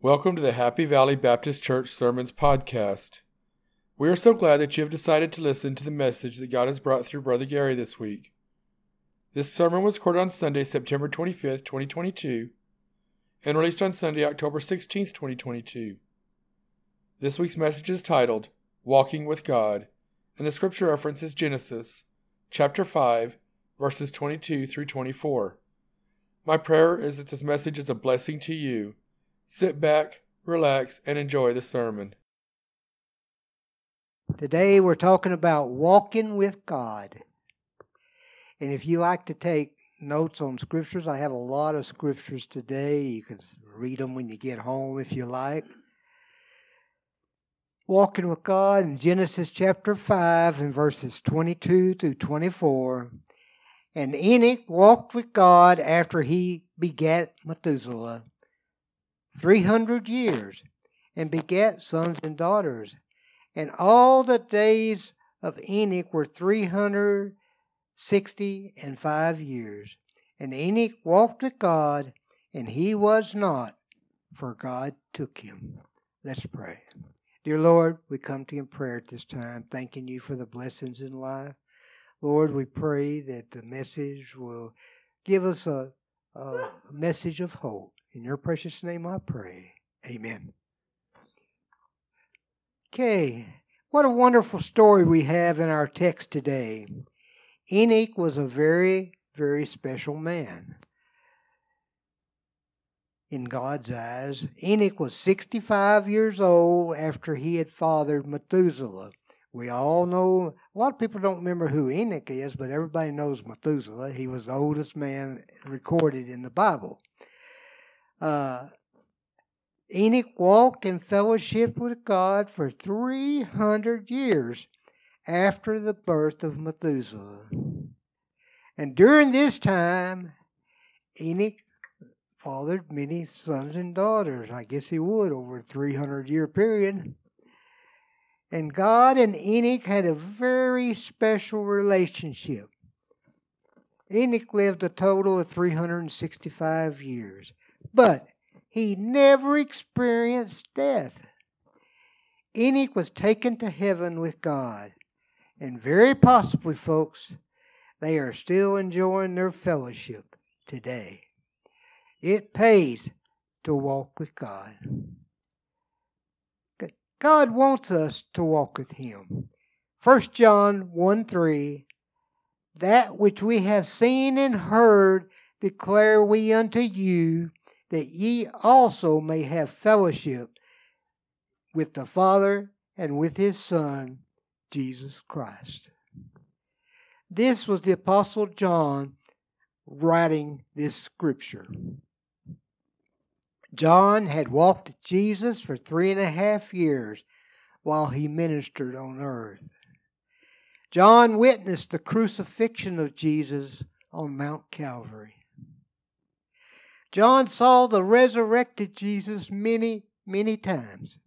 Welcome to the Happy Valley Baptist Church Sermons Podcast. We are so glad that you have decided to listen to the message that God has brought through Brother Gary this week. This sermon was recorded on Sunday, September 25th, 2022, and released on Sunday, October 16th, 2022. This week's message is titled, Walking with God, and the scripture reference is Genesis, chapter 5, verses 22 through 24. My prayer is that this message is a blessing to you. Sit back, relax, and enjoy the sermon. Today we're talking about walking with God. And if you like to take notes on scriptures, I have a lot of scriptures today. You can read them when you get home if you like. Walking with God in Genesis chapter 5 and verses 22 through 24. And Enoch walked with God after he begat Methuselah 300 years, and begat sons and daughters. And all the days of Enoch were 365 years. And Enoch walked with God, and he was not, for God took him. Let's pray. Dear Lord, we come to you in prayer at this time, thanking you for the blessings in life. Lord, we pray that the message will give us a message of hope. In your precious name I pray. Amen. Okay, what a wonderful story we have in our text today. Enoch was a very, very special man. In God's eyes, Enoch was 65 years old after he had fathered Methuselah. We all know, a lot of people don't remember who Enoch is, but everybody knows Methuselah. He was the oldest man recorded in the Bible. Enoch walked in fellowship with God for 300 years after the birth of Methuselah. And during this time, Enoch fathered many sons and daughters. I guess he would over a 300-year period. And God and Enoch had a very special relationship. Enoch lived a total of 365 years. But he never experienced death. Enoch was taken to heaven with God. And very possibly, folks, they are still enjoying their fellowship today. It pays to walk with God. God wants us to walk with him. 1 John 1:3, that which we have seen and heard declare we unto you, that ye also may have fellowship with the Father and with his Son, Jesus Christ. This was the Apostle John writing this scripture. John had walked with Jesus for 3.5 years while he ministered on earth. John witnessed the crucifixion of Jesus on Mount Calvary. John saw the resurrected Jesus many, many times.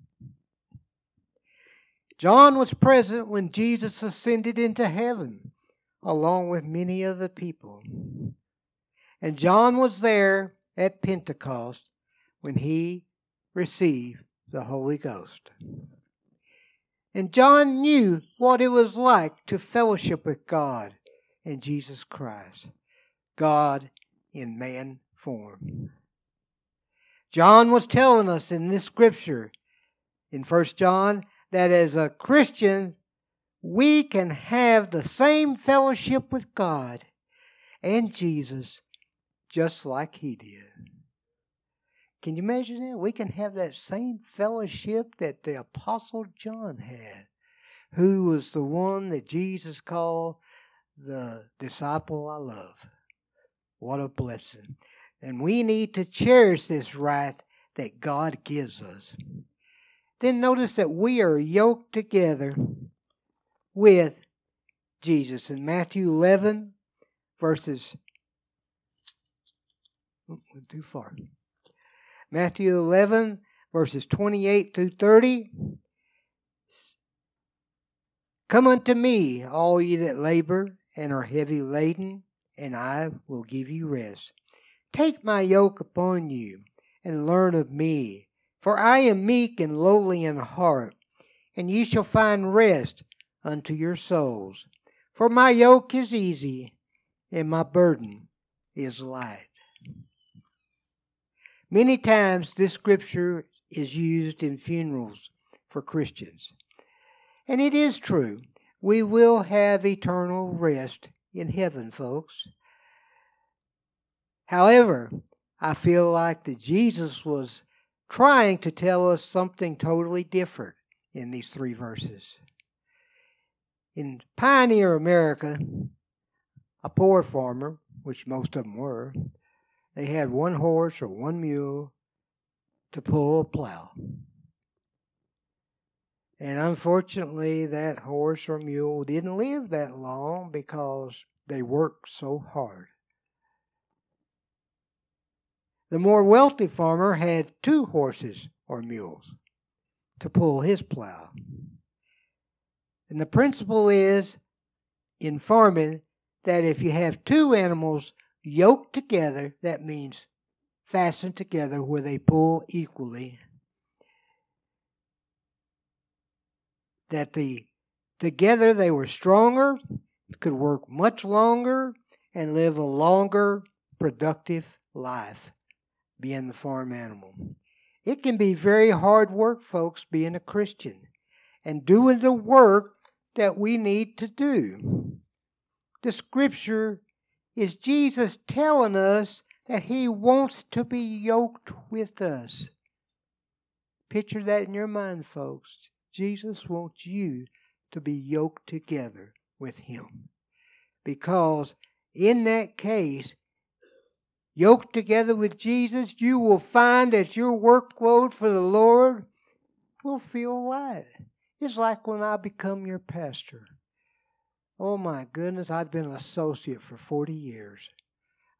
John was present when Jesus ascended into heaven, along with many other people. And John was there at Pentecost when he received the Holy Ghost. And John knew what it was like to fellowship with God and Jesus Christ, God in man form. John was telling us in this scripture in 1 John that as a Christian we can have the same fellowship with God and Jesus just like he did. Can you imagine that? We can have that same fellowship that the Apostle John had, who was the one that Jesus called the disciple I love. What a blessing. And we need to cherish this right that God gives us. Then notice that we are yoked together with Jesus. In Matthew 11, verses... went too far. Matthew 11, verses 28 through 30. Come unto me, all ye that labor and are heavy laden, and I will give you rest. Take my yoke upon you, and learn of me, For I am meek and lowly in heart, and ye shall find rest unto your souls. For my yoke is easy, and my burden is light. Many times this scripture is used in funerals for Christians. And it is true. We will have eternal rest in heaven, folks. However, I feel like that Jesus was trying to tell us something totally different in these three verses. In pioneer America, a poor farmer, which most of them were, they had one horse or one mule to pull a plow. And unfortunately, that horse or mule didn't live that long because they worked so hard. The more wealthy farmer had two horses or mules to pull his plow. And the principle is in farming that if you have two animals yoked together, that means fastened together where they pull equally, that together they were stronger, could work much longer, and live a longer, productive life, being the farm animal. It can be very hard work, folks, being a Christian, and doing the work that we need to do. The scripture is Jesus telling us that he wants to be yoked with us. Picture that in your mind, folks. Jesus wants you to be yoked together with him. Because in that case, yoked together with Jesus, you will find that your workload for the Lord will feel light. It's like when I become your pastor. Oh my goodness, I'd been an associate for 40 years.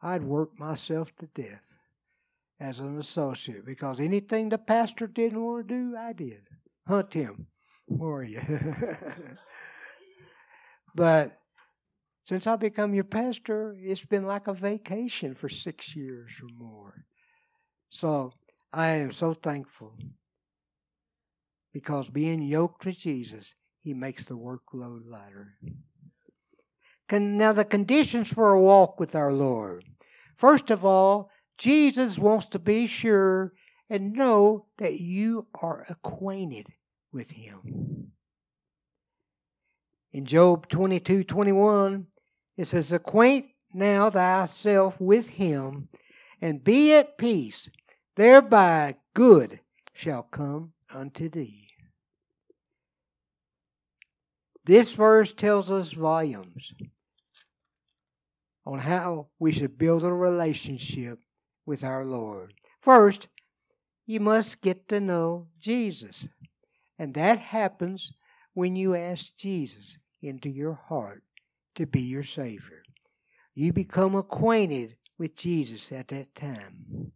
I'd worked myself to death as an associate because anything the pastor didn't want to do, I did. Hunt him, where are you? But since I've become your pastor, it's been like a vacation for 6 years or more. So I am so thankful because being yoked with Jesus, he makes the workload lighter. Now the conditions for a walk with our Lord. First of all, Jesus wants to be sure and know that you are acquainted with him. In Job 22:21, it says, "Acquaint now thyself with him, and be at peace. Thereby good shall come unto thee." This verse tells us volumes on how we should build a relationship with our Lord. First, you must get to know Jesus. And that happens when you ask Jesus into your heart to be your Savior. You become acquainted with Jesus at that time.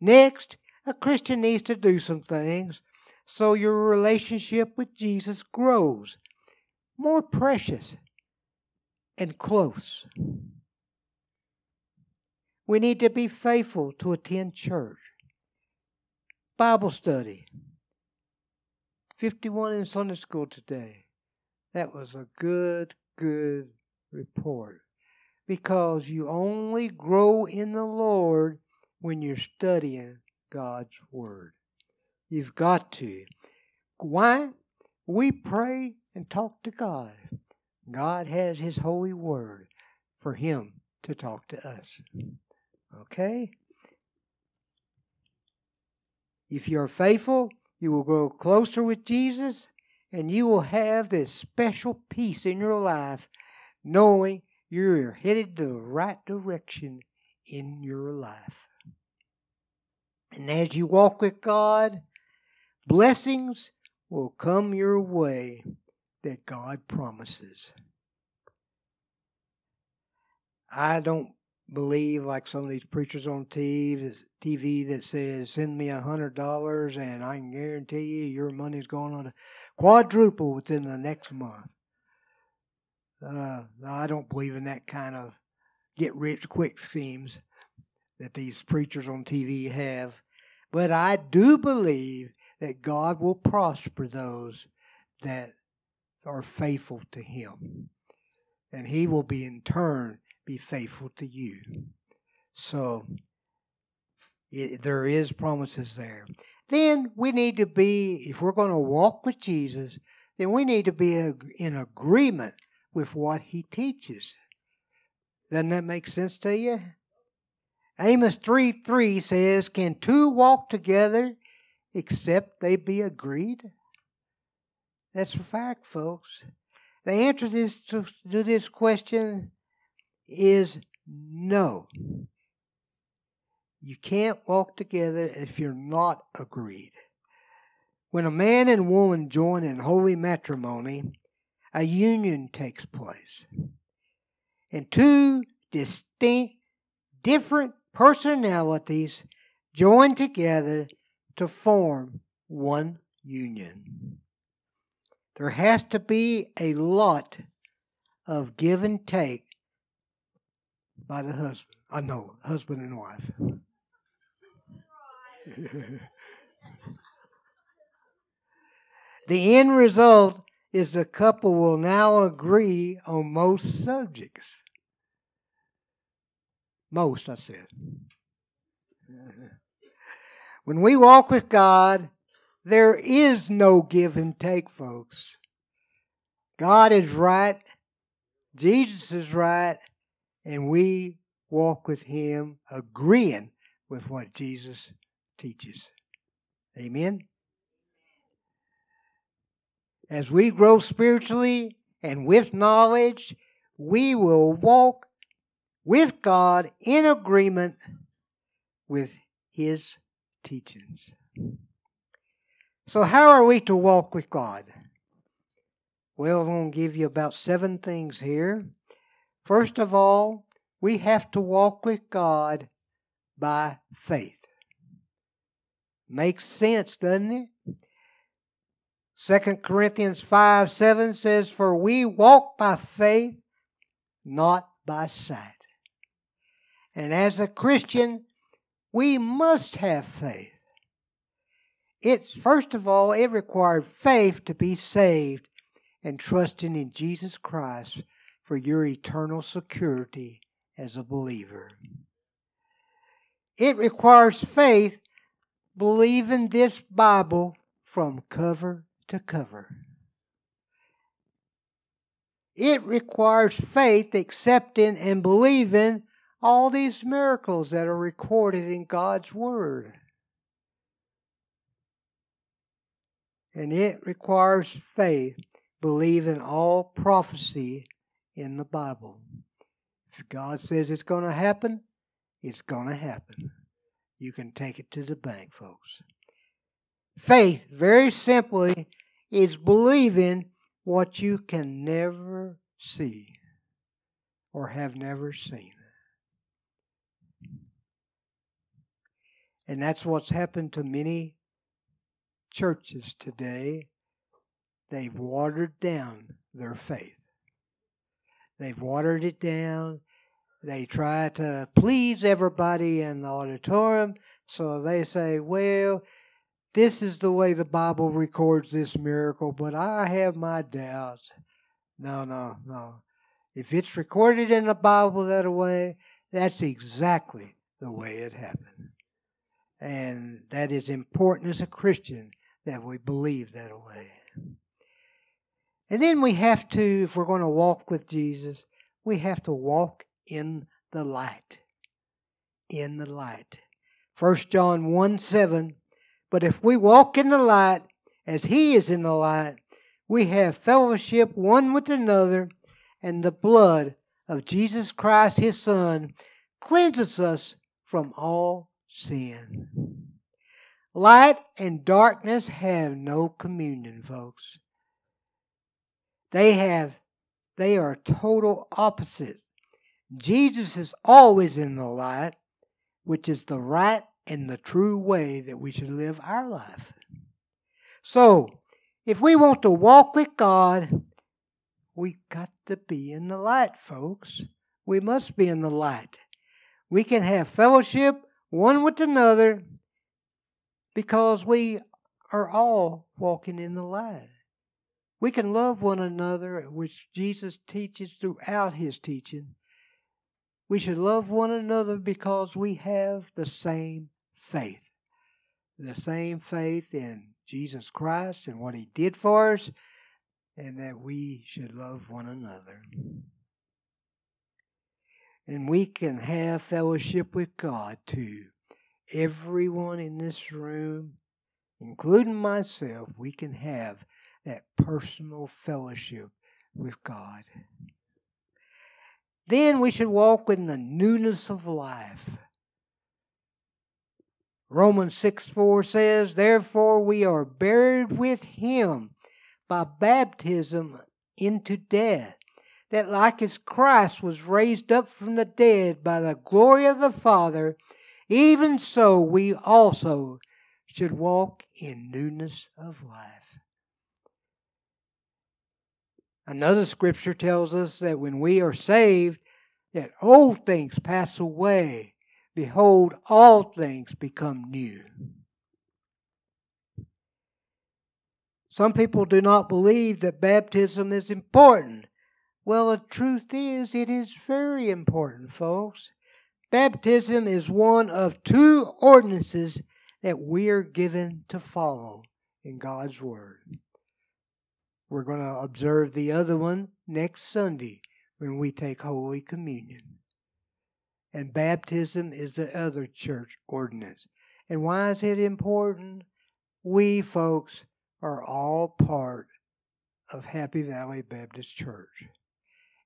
Next, a Christian needs to do some things so your relationship with Jesus grows more precious and close. We need to be faithful to attend church. Bible study. 51 in Sunday school today. That was a good report. Because you only grow in the Lord when you're studying God's Word. You've got to. Why? We pray and talk to God. God has his holy Word for him to talk to us. Okay? If you're faithful, you will grow closer with Jesus, and you will have this special peace in your life, knowing you're headed to the right direction in your life. And as you walk with God, blessings will come your way that God promises. I don't believe like some of these preachers on TV that says, "Send me $100 and I can guarantee you your money's going on a quadruple within the next month." I don't believe in that kind of get-rich-quick schemes that these preachers on TV have. But I do believe that God will prosper those that are faithful to Him. And He will be in turn be faithful to you. So there is promises there. Then we need to be, if we're going to walk with Jesus, then we need to be in agreement with what He teaches. Doesn't that make sense to you? Amos 3:3 says, "Can two walk together except they be agreed?" That's a fact, folks. The answer to this question is no. You can't walk together if you're not agreed. When a man and woman join in holy matrimony, a union takes place. And two distinct, different personalities join together to form one union. There has to be a lot of give and take by the husband. Husband and wife. The end result is the couple will now agree on most subjects. Most, I said. When we walk with God, there is no give and take, folks. God is right, Jesus is right, and we walk with Him agreeing with what Jesus teaches. Amen? As we grow spiritually and with knowledge, we will walk with God in agreement with His teachings. So how are we to walk with God? Well, I'm going to give you about 7 things here. First of all, we have to walk with God by faith. Makes sense, doesn't it? 2 Corinthians 5:7 says, "For we walk by faith, not by sight." And as a Christian, we must have faith. First of all, it required faith to be saved and trusting in Jesus Christ for your eternal security as a believer. It requires faith, believing this Bible from cover to cover. It requires faith accepting and believing all these miracles that are recorded in God's Word. And it requires faith believing all prophecy in the Bible. If God says it's going to happen, it's going to happen. You can take it to the bank, folks. Faith, very simply, is believing what you can never see or have never seen. And that's what's happened to many churches today. They've watered down their faith. They've watered it down. They try to please everybody in the auditorium. So they say, well, this is the way the Bible records this miracle, but I have my doubts. No. If it's recorded in the Bible that way, that's exactly the way it happened. And that is important as a Christian that we believe that way. And then we have to, if we're going to walk with Jesus, we have to walk in the light. In the light. 1 John 1:7. But if we walk in the light, as He is in the light, we have fellowship one with another, and the blood of Jesus Christ, His Son, cleanses us from all sin. Light and darkness have no communion, folks. They are total opposites. Jesus is always in the light, which is the right and the true way that we should live our life. So, if we want to walk with God, we got to be in the light, folks. We must be in the light. We can have fellowship one with another, because we are all walking in the light. We can love one another, which Jesus teaches throughout his teaching. We should love one another because we have the same faith. The same faith in Jesus Christ and what he did for us, and that we should love one another. And we can have fellowship with God too. Everyone in this room, including myself, we can have that personal fellowship with God. Then we should walk in the newness of life. Romans 6:4 says, "Therefore we are buried with him by baptism into death, that like as Christ was raised up from the dead by the glory of the Father, even so we also should walk in newness of life." Another scripture tells us that when we are saved, that old things pass away. Behold, all things become new. Some people do not believe that baptism is important. Well, the truth is, it is very important, folks. Baptism is one of two ordinances that we are given to follow in God's Word. We're going to observe the other one next Sunday when we take Holy Communion. And baptism is the other church ordinance. And why is it important? We folks are all part of Happy Valley Baptist Church.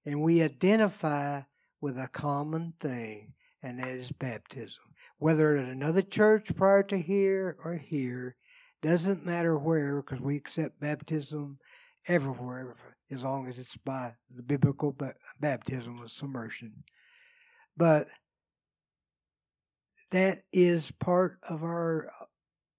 And we identify with a common thing, and that is baptism. Whether at another church prior to here or here, doesn't matter where, because we accept baptism everywhere, as long as it's by the biblical baptism of submersion. But that is part of our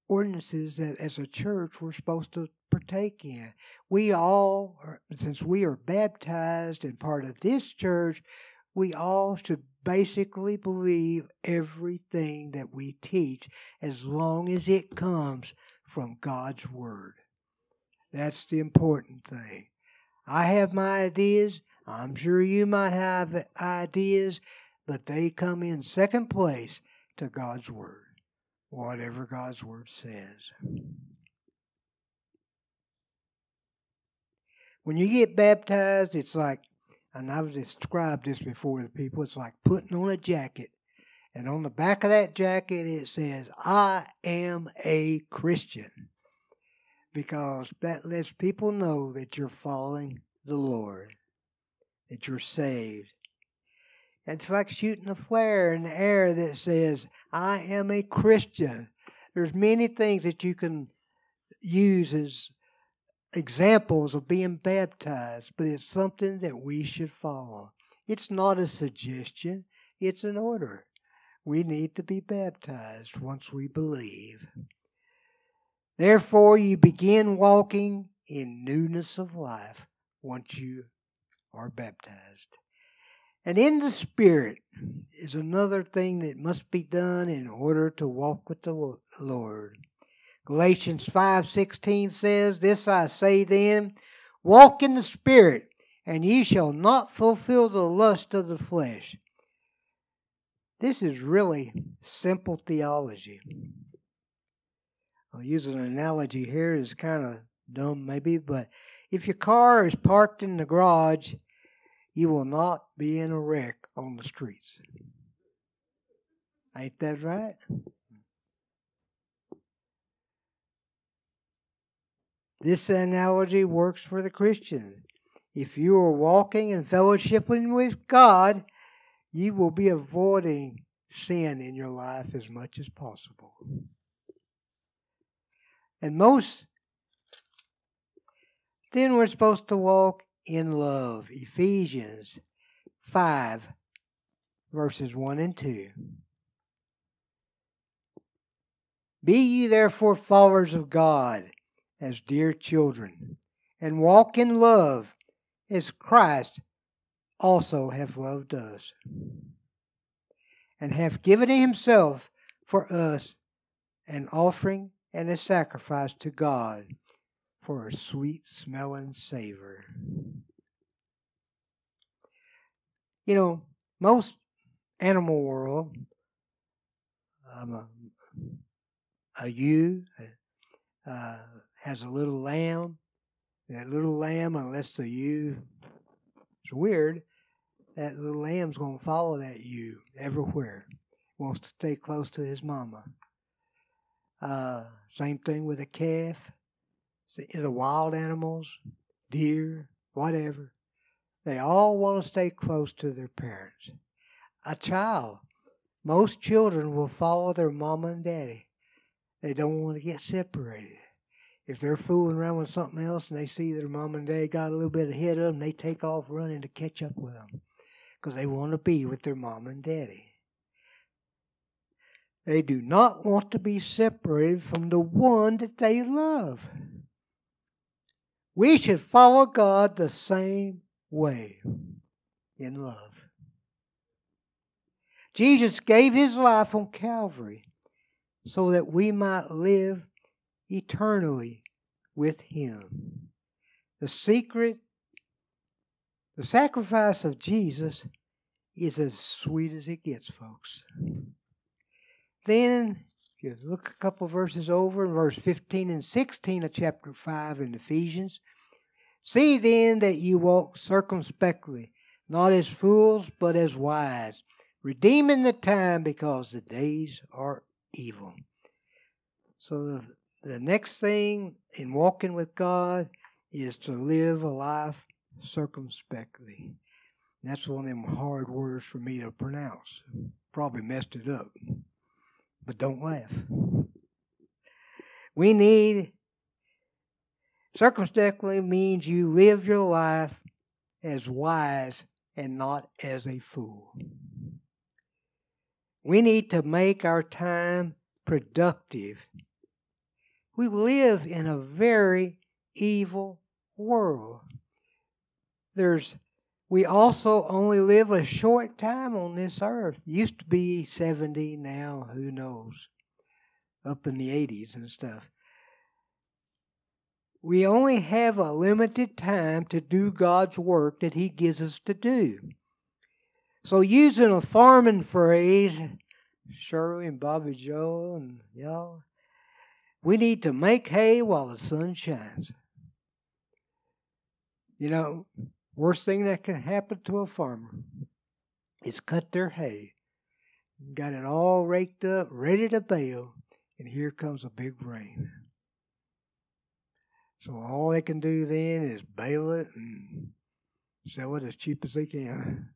ordinances that as a church we're supposed to partake in. We all, since we are baptized and part of this church, we all should basically believe everything that we teach as long as it comes from God's Word. That's the important thing. I have my ideas. I'm sure you might have ideas. But they come in second place to God's Word, whatever God's Word says. When you get baptized, it's like, and I've described this before to people, it's like putting on a jacket. And on the back of that jacket, it says, "I am a Christian." Because that lets people know that you're following the Lord, that you're saved. It's like shooting a flare in the air that says, "I am a Christian." There's many things that you can use as examples of being baptized, but it's something that we should follow. It's not a suggestion, it's an order. We need to be baptized once we believe. Therefore, you begin walking in newness of life once you are baptized. And in the Spirit is another thing that must be done in order to walk with the Lord. Galatians 5:16 says, "This I say then, walk in the Spirit, and ye shall not fulfill the lust of the flesh." This is really simple theology. I'll use an analogy here. It's kind of dumb maybe, but if your car is parked in the garage, you will not be in a wreck on the streets. Ain't that right? This analogy works for the Christian. If you are walking and fellowshipping with God, you will be avoiding sin in your life as much as possible. And most, then we're supposed to walk in love. Ephesians 5, verses 1 and 2. "Be ye therefore followers of God, as dear children, and walk in love, as Christ also hath loved us, and hath given himself for us an offering and a sacrifice to God for a sweet-smelling savor. You know, most animal world, a ewe has a little lamb. That little lamb, unless the ewe is weird, that little lamb's going to follow that ewe everywhere. Wants to stay close to his mama. Same thing with a calf. The wild animals, deer, whatever. They all want to stay close to their parents. A child. Most children will follow their mama and daddy. They don't want to get separated. If they're fooling around with something else and they see their mom and dad got a little bit ahead of them, they take off running to catch up with them because they want to be with their mom and daddy. They do not want to be separated from the one that they love. We should follow God the same way in love. Jesus gave his life on Calvary so that we might live eternally with him. The sacrifice of Jesus is as sweet as it gets, folks. Then, if you look a couple verses over in verse 15 and 16 of chapter 5 in Ephesians, see then that you walk circumspectly, not as fools, but as wise, redeeming the time because the days are evil. So the next thing in walking with God is to live a life circumspectly. And that's one of them hard words for me to pronounce. Probably messed it up. But don't laugh. We need, circumspectly means you live your life as wise and not as a fool. We need to make our time productive. We live in a very evil world. We also only live a short time on this earth. Used to be 70, now who knows, up in the 80s and stuff. We only have a limited time to do God's work that he gives us to do. So using a farming phrase, Shirley and Bobby Joe and y'all, we need to make hay while the sun shines. You know, worst thing that can happen to a farmer is cut their hay. Got it all raked up, ready to bale, and here comes a big rain. So all they can do then is bale it and sell it as cheap as they can.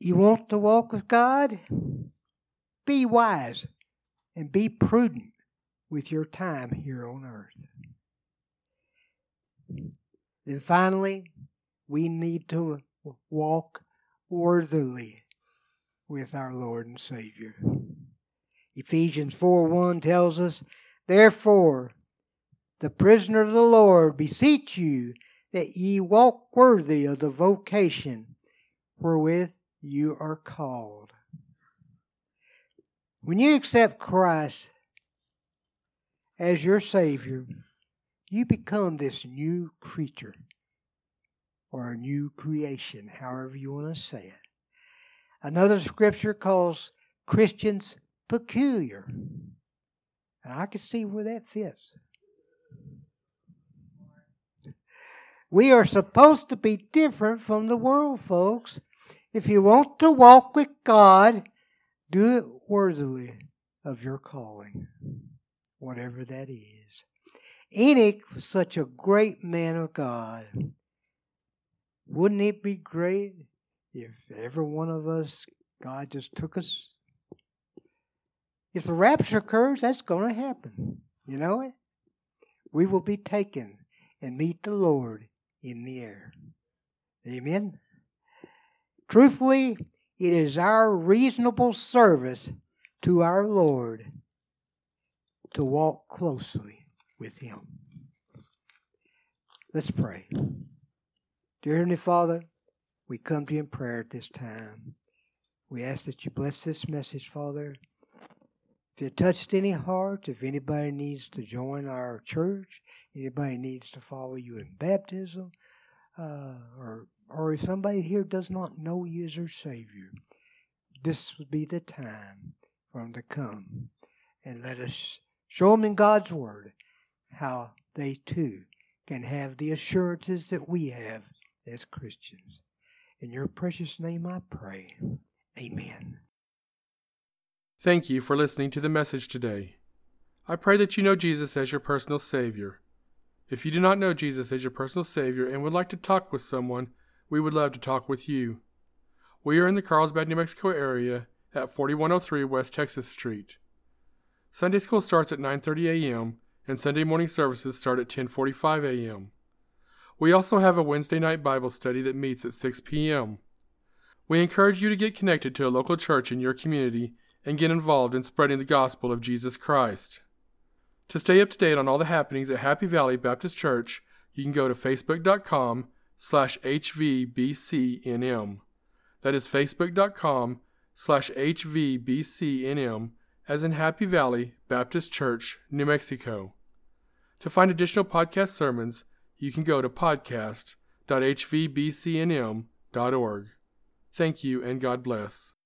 You want to walk with God? Be wise and be prudent with your time here on earth. Then finally, we need to walk worthily with our Lord and Savior. Ephesians 4:1 tells us, therefore, the prisoner of the Lord beseech you that ye walk worthy of the vocation wherewith you are called. When you accept Christ as your Savior, you become this new creature or a new creation, however you want to say it. Another scripture calls Christians peculiar. And I can see where that fits. We are supposed to be different from the world, folks. If you want to walk with God, do it worthily of your calling, whatever that is. Enoch was such a great man of God. Wouldn't it be great if every one of us, God just took us? If the rapture occurs, that's going to happen. You know it? We will be taken and meet the Lord in the air. Amen? Truthfully, it is our reasonable service to our Lord to walk closely with him. Let's pray. Dear Heavenly Father, we come to you in prayer at this time. We ask that you bless this message, Father. If you touched any heart, if anybody needs to join our church, anybody needs to follow you in baptism, or if somebody here does not know you as their Savior, this would be the time for them to come. And let us show them in God's Word how they too can have the assurances that we have as Christians. In your precious name I pray. Amen. Thank you for listening to the message today. I pray that you know Jesus as your personal Savior. If you do not know Jesus as your personal Savior and would like to talk with someone, we would love to talk with you. We are in the Carlsbad, New Mexico area at 4103 West Texas Street. Sunday school starts at 9:30 a.m. and Sunday morning services start at 10:45 a.m. We also have a Wednesday night Bible study that meets at 6 p.m. We encourage you to get connected to a local church in your community and get involved in spreading the gospel of Jesus Christ. To stay up to date on all the happenings at Happy Valley Baptist Church, you can go to facebook.com/hvbcnm. That is facebook.com/hvbcnm, as in Happy Valley Baptist Church, New Mexico. To find additional podcast sermons, you can go to podcast.hvbcnm.org. Thank you, and God bless.